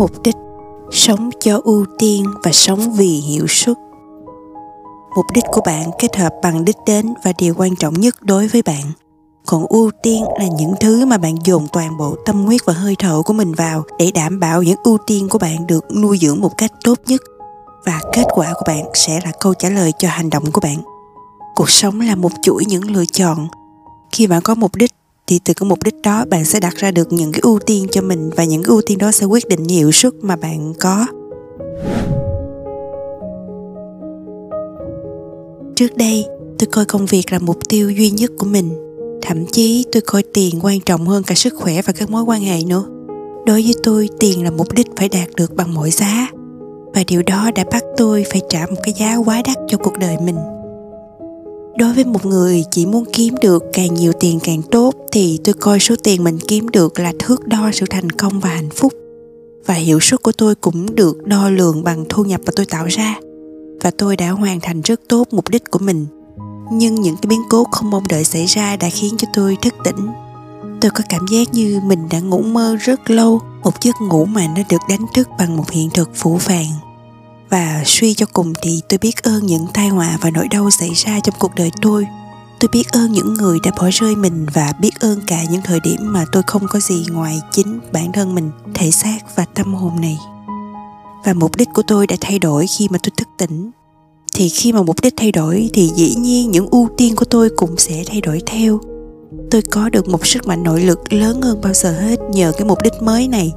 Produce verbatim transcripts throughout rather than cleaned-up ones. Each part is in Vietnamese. mục đích, sống cho ưu tiên và sống vì hiệu suất. Mục đích của bạn kết hợp bằng đích đến và điều quan trọng nhất đối với bạn. Còn ưu tiên là những thứ mà bạn dồn toàn bộ tâm huyết và hơi thở của mình vào để đảm bảo những ưu tiên của bạn được nuôi dưỡng một cách tốt nhất, và kết quả của bạn sẽ là câu trả lời cho hành động của bạn. Cuộc sống là một chuỗi những lựa chọn. Khi bạn có mục đích thì từ cái mục đích đó bạn sẽ đặt ra được những cái ưu tiên cho mình, và những cái ưu tiên đó sẽ quyết định hiệu suất mà bạn có. Trước đây, tôi coi công việc là mục tiêu duy nhất của mình. Thậm chí tôi coi tiền quan trọng hơn cả sức khỏe và các mối quan hệ nữa. Đối với tôi, tiền là mục đích phải đạt được bằng mọi giá. Và điều đó đã bắt tôi phải trả một cái giá quá đắt cho cuộc đời mình. Đối với một người chỉ muốn kiếm được càng nhiều tiền càng tốt, thì tôi coi số tiền mình kiếm được là thước đo sự thành công và hạnh phúc. Và hiệu suất của tôi cũng được đo lường bằng thu nhập mà tôi tạo ra. Và tôi đã hoàn thành rất tốt mục đích của mình. Nhưng những cái biến cố không mong đợi xảy ra đã khiến cho tôi thức tỉnh. Tôi có cảm giác như mình đã ngủ mơ rất lâu, một giấc ngủ mà nó được đánh thức bằng một hiện thực phũ phàng. Và suy cho cùng thì tôi biết ơn những tai họa và nỗi đau xảy ra trong cuộc đời tôi. Tôi biết ơn những người đã bỏ rơi mình, và biết ơn cả những thời điểm mà tôi không có gì ngoài chính bản thân mình, thể xác và tâm hồn này. Và mục đích của tôi đã thay đổi khi mà tôi thức tỉnh. Thì khi mà mục đích thay đổi thì dĩ nhiên những ưu tiên của tôi cũng sẽ thay đổi theo. Tôi có được một sức mạnh nội lực lớn hơn bao giờ hết nhờ cái mục đích mới này.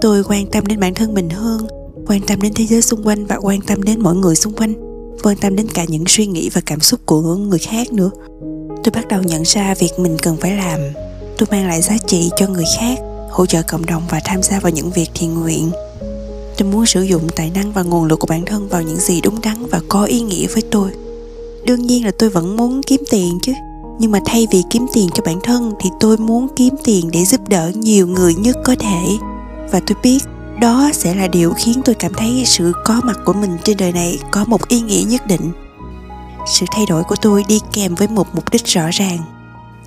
Tôi quan tâm đến bản thân mình hơn, quan tâm đến thế giới xung quanh và quan tâm đến mọi người xung quanh, quan tâm đến cả những suy nghĩ và cảm xúc của người khác nữa. Tôi bắt đầu nhận ra việc mình cần phải làm. Tôi mang lại giá trị cho người khác, hỗ trợ cộng đồng và tham gia vào những việc thiện nguyện. Tôi muốn sử dụng tài năng và nguồn lực của bản thân vào những gì đúng đắn và có ý nghĩa với tôi. Đương nhiên là tôi vẫn muốn kiếm tiền chứ. Nhưng mà thay vì kiếm tiền cho bản thân thì tôi muốn kiếm tiền để giúp đỡ nhiều người nhất có thể. Và tôi biết đó sẽ là điều khiến tôi cảm thấy sự có mặt của mình trên đời này có một ý nghĩa nhất định. Sự thay đổi của tôi đi kèm với một mục đích rõ ràng.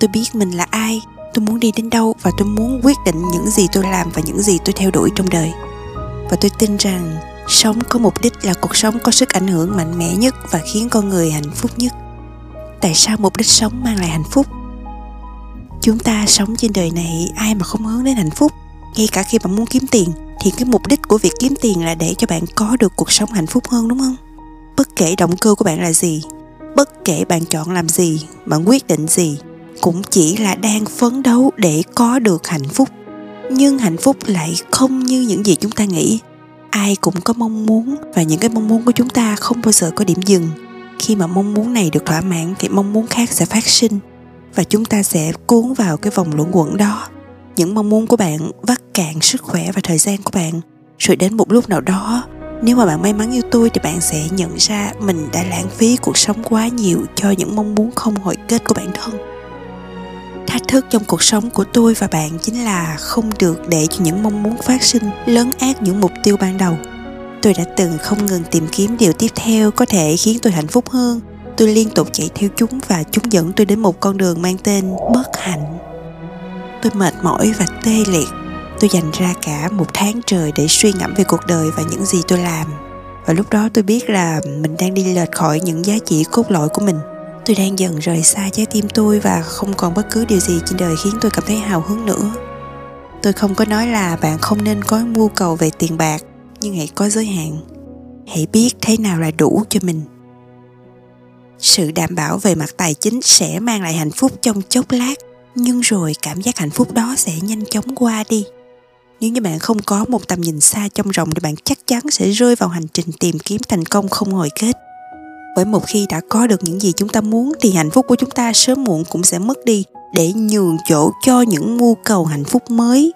Tôi biết mình là ai, tôi muốn đi đến đâu và tôi muốn quyết định những gì tôi làm và những gì tôi theo đuổi trong đời. Và tôi tin rằng sống có mục đích là cuộc sống có sức ảnh hưởng mạnh mẽ nhất và khiến con người hạnh phúc nhất. Tại sao mục đích sống mang lại hạnh phúc? Chúng ta sống trên đời này ai mà không hướng đến hạnh phúc. Ngay cả khi bạn muốn kiếm tiền thì cái mục đích của việc kiếm tiền là để cho bạn có được cuộc sống hạnh phúc hơn, đúng không? Bất kể động cơ của bạn là gì, bất kể bạn chọn làm gì, bạn quyết định gì, cũng chỉ là đang phấn đấu để có được hạnh phúc. Nhưng hạnh phúc lại không như những gì chúng ta nghĩ. Ai cũng có mong muốn, và những cái mong muốn của chúng ta không bao giờ có điểm dừng. Khi mà mong muốn này được thỏa mãn thì mong muốn khác sẽ phát sinh, và chúng ta sẽ cuốn vào cái vòng luẩn quẩn đó. Những mong muốn của bạn vắt cạn sức khỏe và thời gian của bạn. Rồi đến một lúc nào đó, nếu mà bạn may mắn như tôi thì bạn sẽ nhận ra mình đã lãng phí cuộc sống quá nhiều cho những mong muốn không hồi kết của bản thân. Thách thức trong cuộc sống của tôi và bạn chính là không được để cho những mong muốn phát sinh lấn át những mục tiêu ban đầu. Tôi đã từng không ngừng tìm kiếm điều tiếp theo có thể khiến tôi hạnh phúc hơn. Tôi liên tục chạy theo chúng và chúng dẫn tôi đến một con đường mang tên bất hạnh. Tôi mệt mỏi và tê liệt. Tôi dành ra cả một tháng trời để suy ngẫm về cuộc đời và những gì tôi làm. Và lúc đó tôi biết là mình đang đi lệch khỏi những giá trị cốt lõi của mình. Tôi đang dần rời xa trái tim tôi và không còn bất cứ điều gì trên đời khiến tôi cảm thấy hào hứng nữa. Tôi không có nói là bạn không nên có mưu cầu về tiền bạc, nhưng hãy có giới hạn. Hãy biết thế nào là đủ cho mình. Sự đảm bảo về mặt tài chính sẽ mang lại hạnh phúc trong chốc lát, nhưng rồi cảm giác hạnh phúc đó sẽ nhanh chóng qua đi. Nếu như bạn không có một tầm nhìn xa trông rộng thì bạn chắc chắn sẽ rơi vào hành trình tìm kiếm thành công không hồi kết. Bởi một khi đã có được những gì chúng ta muốn thì hạnh phúc của chúng ta sớm muộn cũng sẽ mất đi để nhường chỗ cho những mưu cầu hạnh phúc mới.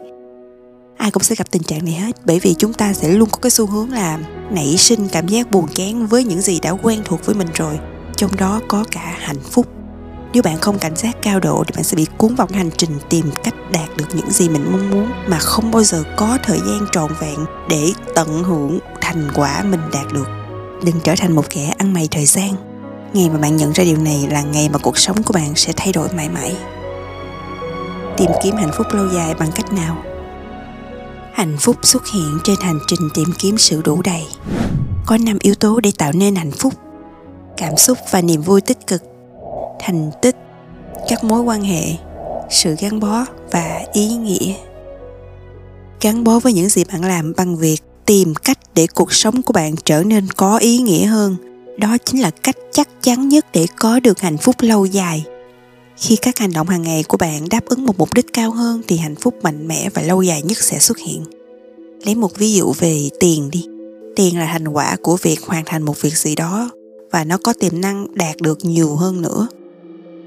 Ai cũng sẽ gặp tình trạng này hết, bởi vì chúng ta sẽ luôn có cái xu hướng là nảy sinh cảm giác buồn chán với những gì đã quen thuộc với mình rồi, trong đó có cả hạnh phúc. Nếu bạn không cảnh giác cao độ thì bạn sẽ bị cuốn vào hành trình tìm cách đạt được những gì mình mong muốn mà không bao giờ có thời gian trọn vẹn để tận hưởng thành quả mình đạt được. Đừng trở thành một kẻ ăn mày thời gian. Ngày mà bạn nhận ra điều này là ngày mà cuộc sống của bạn sẽ thay đổi mãi mãi. Tìm kiếm hạnh phúc lâu dài bằng cách nào? hạnh phúc xuất hiện trên hành trình tìm kiếm sự đủ đầy. Có năm yếu tố để tạo nên hạnh phúc: cảm xúc và niềm vui tích cực, thành tích, các mối quan hệ, sự gắn bó và ý nghĩa. Gắn bó với những gì bạn làm bằng việc tìm cách để cuộc sống của bạn trở nên có ý nghĩa hơn. Đó chính là cách chắc chắn nhất để có được hạnh phúc lâu dài. Khi các hành động hàng ngày của bạn đáp ứng một mục đích cao hơn thì hạnh phúc mạnh mẽ và lâu dài nhất sẽ xuất hiện. Lấy một ví dụ về tiền đi. Tiền là thành quả của việc hoàn thành một việc gì đó và nó có tiềm năng đạt được nhiều hơn nữa.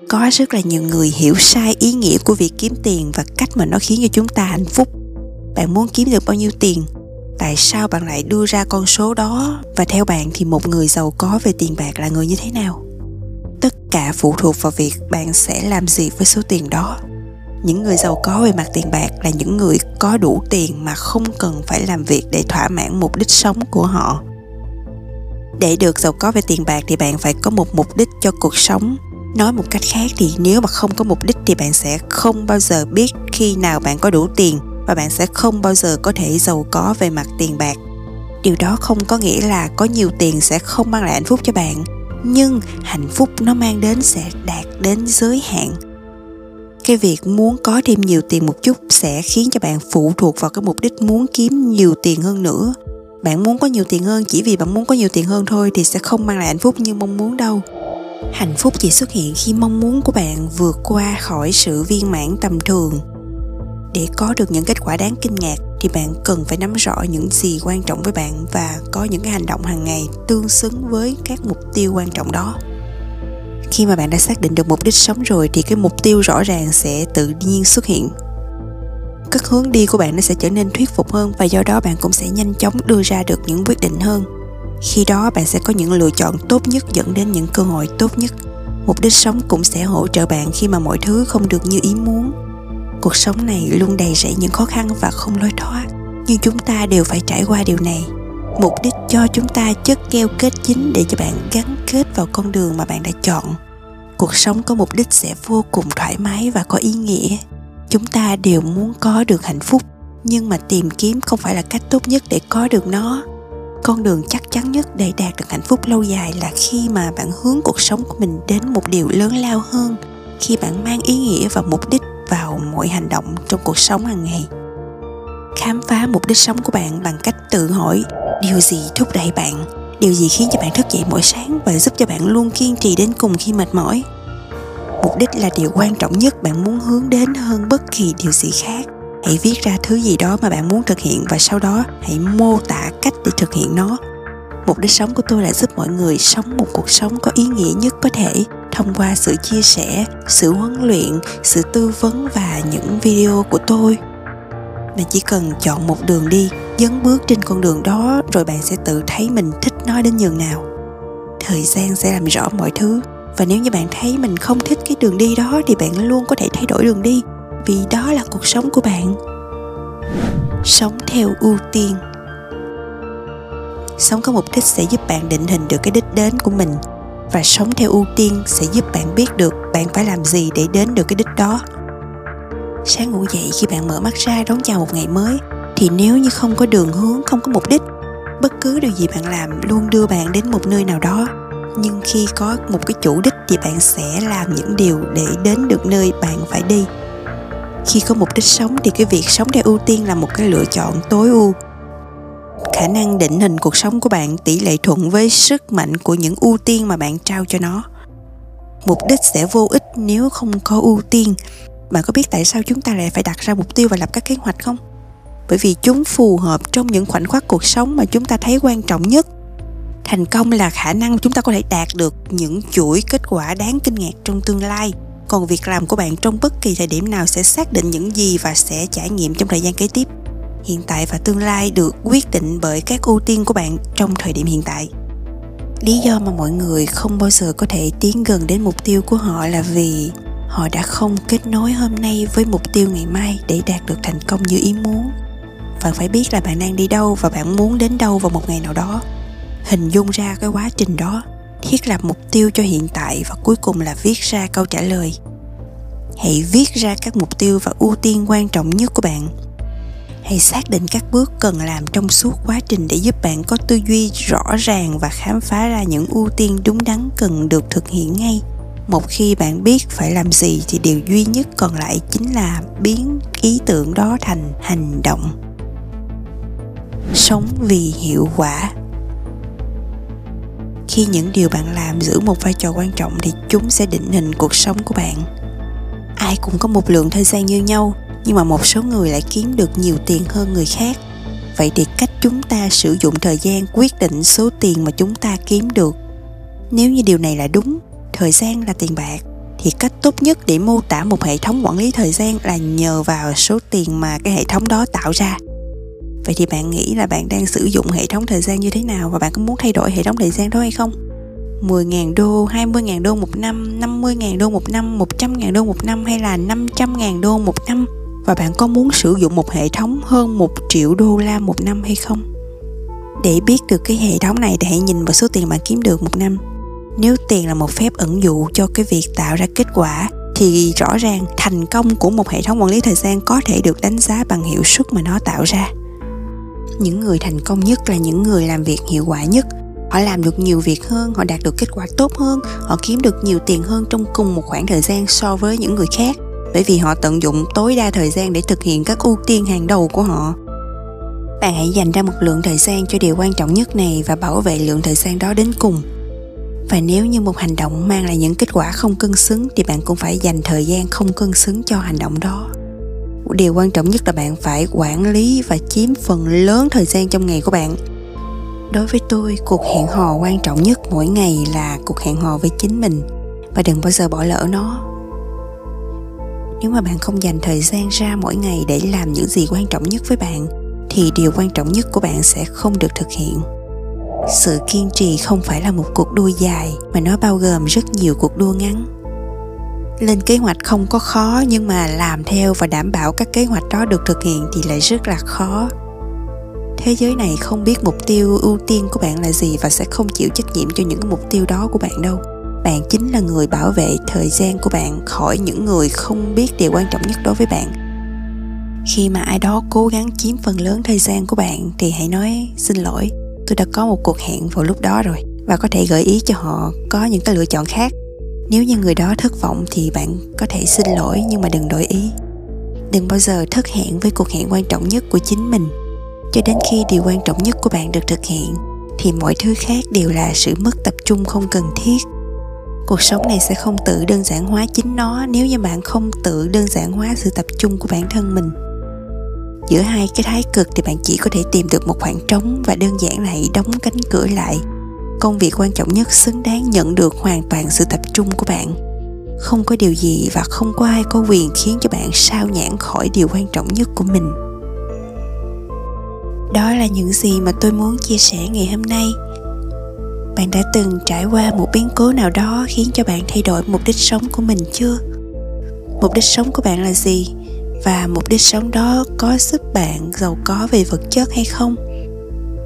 Có rất là nhiều người hiểu sai ý nghĩa của việc kiếm tiền và cách mà nó khiến cho chúng ta hạnh phúc. Bạn muốn kiếm được bao nhiêu tiền? Tại sao bạn lại đưa ra con số đó? Và theo bạn thì một người giàu có về tiền bạc là người như thế nào? Tất cả phụ thuộc vào việc bạn sẽ làm gì với số tiền đó. Những người giàu có về mặt tiền bạc là những người có đủ tiền mà không cần phải làm việc để thỏa mãn mục đích sống của họ. Để được giàu có về tiền bạc thì bạn phải có một mục đích cho cuộc sống. Nói một cách khác thì nếu mà không có mục đích thì bạn sẽ không bao giờ biết khi nào bạn có đủ tiền và bạn sẽ không bao giờ có thể giàu có về mặt tiền bạc. Điều đó không có nghĩa là có nhiều tiền sẽ không mang lại hạnh phúc cho bạn, nhưng hạnh phúc nó mang đến sẽ đạt đến giới hạn. Cái việc muốn có thêm nhiều tiền một chút sẽ khiến cho bạn phụ thuộc vào cái mục đích muốn kiếm nhiều tiền hơn nữa. Bạn muốn có nhiều tiền hơn chỉ vì bạn muốn có nhiều tiền hơn thôi thì sẽ không mang lại hạnh phúc như mong muốn đâu. Hạnh phúc chỉ xuất hiện khi mong muốn của bạn vượt qua khỏi sự viên mãn tầm thường. Để có được những kết quả đáng kinh ngạc thì bạn cần phải nắm rõ những gì quan trọng với bạn và có những cái hành động hàng ngày tương xứng với các mục tiêu quan trọng đó. Khi mà bạn đã xác định được mục đích sống rồi thì cái mục tiêu rõ ràng sẽ tự nhiên xuất hiện. Các hướng đi của bạn nó sẽ trở nên thuyết phục hơn và do đó bạn cũng sẽ nhanh chóng đưa ra được những quyết định hơn. Khi đó bạn sẽ có những lựa chọn tốt nhất dẫn đến những cơ hội tốt nhất. Mục đích sống cũng sẽ hỗ trợ bạn khi mà mọi thứ không được như ý muốn. Cuộc sống này luôn đầy rẫy những khó khăn và không lối thoát, nhưng chúng ta đều phải trải qua điều này. Mục đích cho chúng ta chất keo kết dính để cho bạn gắn kết vào con đường mà bạn đã chọn. Cuộc sống có mục đích sẽ vô cùng thoải mái và có ý nghĩa. Chúng ta đều muốn có được hạnh phúc, nhưng mà tìm kiếm không phải là cách tốt nhất để có được nó. Con đường chắc chắn nhất để đạt được hạnh phúc lâu dài là khi mà bạn hướng cuộc sống của mình đến một điều lớn lao hơn, khi bạn mang ý nghĩa và mục đích vào mọi hành động trong cuộc sống hàng ngày. Khám phá mục đích sống của bạn bằng cách tự hỏi điều gì thúc đẩy bạn, điều gì khiến cho bạn thức dậy mỗi sáng và giúp cho bạn luôn kiên trì đến cùng khi mệt mỏi. Mục đích là điều quan trọng nhất bạn muốn hướng đến hơn bất kỳ điều gì khác. Hãy viết ra thứ gì đó mà bạn muốn thực hiện và sau đó hãy mô tả cách để thực hiện nó. Mục đích sống của tôi là giúp mọi người sống một cuộc sống có ý nghĩa nhất có thể thông qua sự chia sẻ, sự huấn luyện, sự tư vấn và những video của tôi. Bạn chỉ cần chọn một đường đi, dấn bước trên con đường đó rồi bạn sẽ tự thấy mình thích nó đến nhường nào. Thời gian sẽ làm rõ mọi thứ và nếu như bạn thấy mình không thích cái đường đi đó thì bạn luôn có thể thay đổi đường đi vì đó là cuộc sống của bạn. Sống theo ưu tiên. Sống có mục đích sẽ giúp bạn định hình được cái đích đến của mình và sống theo ưu tiên sẽ giúp bạn biết được bạn phải làm gì để đến được cái đích đó. Sáng ngủ dậy khi bạn mở mắt ra đón chào một ngày mới thì nếu như không có đường hướng, không có mục đích, bất cứ điều gì bạn làm luôn đưa bạn đến một nơi nào đó. Nhưng khi có một cái chủ đích thì bạn sẽ làm những điều để đến được nơi bạn phải đi. Khi có mục đích sống thì cái việc sống theo ưu tiên là một cái lựa chọn tối ưu. Khả năng định hình cuộc sống của bạn tỷ lệ thuận với sức mạnh của những ưu tiên mà bạn trao cho nó. Mục đích sẽ vô ích nếu không có ưu tiên. Bạn có biết tại sao chúng ta lại phải đặt ra mục tiêu và lập các kế hoạch không? Bởi vì chúng phù hợp trong những khoảnh khắc cuộc sống mà chúng ta thấy quan trọng nhất. Thành công là khả năng chúng ta có thể đạt được những chuỗi kết quả đáng kinh ngạc trong tương lai. Còn việc làm của bạn trong bất kỳ thời điểm nào sẽ xác định những gì và sẽ trải nghiệm trong thời gian kế tiếp. Hiện tại và tương lai được quyết định bởi các ưu tiên của bạn trong thời điểm hiện tại. Lý do mà mọi người không bao giờ có thể tiến gần đến mục tiêu của họ là vì họ đã không kết nối hôm nay với mục tiêu ngày mai để đạt được thành công như ý muốn. Bạn phải biết là bạn đang đi đâu và bạn muốn đến đâu vào một ngày nào đó. Hình dung ra cái quá trình đó, thiết lập mục tiêu cho hiện tại và cuối cùng là viết ra câu trả lời. Hãy viết ra các mục tiêu và ưu tiên quan trọng nhất của bạn. Hãy xác định các bước cần làm trong suốt quá trình để giúp bạn có tư duy rõ ràng và khám phá ra những ưu tiên đúng đắn cần được thực hiện ngay. Một khi bạn biết phải làm gì thì điều duy nhất còn lại chính là biến ý tưởng đó thành hành động. Sống vì hiệu quả. Khi những điều bạn làm giữ một vai trò quan trọng thì chúng sẽ định hình cuộc sống của bạn. Ai cũng có một lượng thời gian như nhau, nhưng mà một số người lại kiếm được nhiều tiền hơn người khác. Vậy thì cách chúng ta sử dụng thời gian quyết định số tiền mà chúng ta kiếm được. Nếu như điều này là đúng, thời gian là tiền bạc, thì cách tốt nhất để mô tả một hệ thống quản lý thời gian là nhờ vào số tiền mà cái hệ thống đó tạo ra. Vậy thì bạn nghĩ là bạn đang sử dụng hệ thống thời gian như thế nào và bạn có muốn thay đổi hệ thống thời gian đó hay không? mười nghìn đô, hai mươi nghìn đô một năm, năm mươi nghìn đô một năm, một trăm nghìn đô một năm hay là năm trăm nghìn đô một năm? Và bạn có muốn sử dụng một hệ thống hơn một triệu đô la một năm hay không? Để biết được cái hệ thống này thì hãy nhìn vào số tiền bạn kiếm được một năm. Nếu tiền là một phép ẩn dụ cho cái việc tạo ra kết quả thì rõ ràng thành công của một hệ thống quản lý thời gian có thể được đánh giá bằng hiệu suất mà nó tạo ra. Những người thành công nhất là những người làm việc hiệu quả nhất. Họ làm được nhiều việc hơn, họ đạt được kết quả tốt hơn, họ kiếm được nhiều tiền hơn trong cùng một khoảng thời gian so với những người khác, bởi vì họ tận dụng tối đa thời gian để thực hiện các ưu tiên hàng đầu của họ. Bạn hãy dành ra một lượng thời gian cho điều quan trọng nhất này và bảo vệ lượng thời gian đó đến cùng. Và nếu như một hành động mang lại những kết quả không cân xứng thì bạn cũng phải dành thời gian không cân xứng cho hành động đó. Điều quan trọng nhất là bạn phải quản lý và chiếm phần lớn thời gian trong ngày của bạn. Đối với tôi, cuộc hẹn hò quan trọng nhất mỗi ngày là cuộc hẹn hò với chính mình, và đừng bao giờ bỏ lỡ nó. Nếu mà bạn không dành thời gian ra mỗi ngày để làm những gì quan trọng nhất với bạn, thì điều quan trọng nhất của bạn sẽ không được thực hiện. Sự kiên trì không phải là một cuộc đua dài, mà nó bao gồm rất nhiều cuộc đua ngắn. Lên kế hoạch không có khó, nhưng mà làm theo và đảm bảo các kế hoạch đó được thực hiện thì lại rất là khó. Thế giới này không biết mục tiêu ưu tiên của bạn là gì và sẽ không chịu trách nhiệm cho những mục tiêu đó của bạn đâu. Bạn chính là người bảo vệ thời gian của bạn khỏi những người không biết điều quan trọng nhất đối với bạn. Khi mà ai đó cố gắng chiếm phần lớn thời gian của bạn thì hãy nói: xin lỗi, tôi đã có một cuộc hẹn vào lúc đó rồi, và có thể gợi ý cho họ có những cái lựa chọn khác. Nếu như người đó thất vọng thì bạn có thể xin lỗi nhưng mà đừng đổi ý. Đừng bao giờ thất hẹn với cuộc hẹn quan trọng nhất của chính mình. Cho đến khi điều quan trọng nhất của bạn được thực hiện thì mọi thứ khác đều là sự mất tập trung không cần thiết. Cuộc sống này sẽ không tự đơn giản hóa chính nó nếu như bạn không tự đơn giản hóa sự tập trung của bản thân mình. Giữa hai cái thái cực thì bạn chỉ có thể tìm được một khoảng trống, và đơn giản là hãy đóng cánh cửa lại. Công việc quan trọng nhất xứng đáng nhận được hoàn toàn sự tập trung của bạn. Không có điều gì và không có ai có quyền khiến cho bạn sao nhãng khỏi điều quan trọng nhất của mình. Đó là những gì mà tôi muốn chia sẻ ngày hôm nay. Bạn đã từng trải qua một biến cố nào đó khiến cho bạn thay đổi mục đích sống của mình chưa? Mục đích sống của bạn là gì? Và mục đích sống đó có giúp bạn giàu có về vật chất hay không?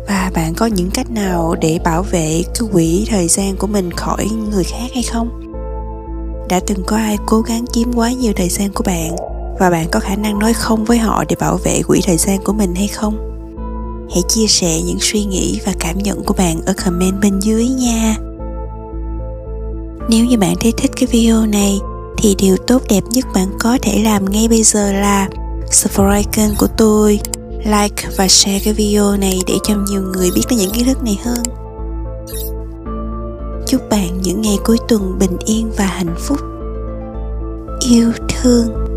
Và bạn có những cách nào để bảo vệ cái quỹ thời gian của mình khỏi người khác hay không? Đã từng có ai cố gắng chiếm quá nhiều thời gian của bạn và bạn có khả năng nói không với họ để bảo vệ quỹ thời gian của mình hay không? Hãy chia sẻ những suy nghĩ và cảm nhận của bạn ở comment bên dưới nha. Nếu như bạn thấy thích cái video này thì điều tốt đẹp nhất bạn có thể làm ngay bây giờ là subscribe kênh của tôi, like và share cái video này để cho nhiều người biết đến những kiến thức này hơn. Chúc bạn những ngày cuối tuần bình yên và hạnh phúc. Yêu thương.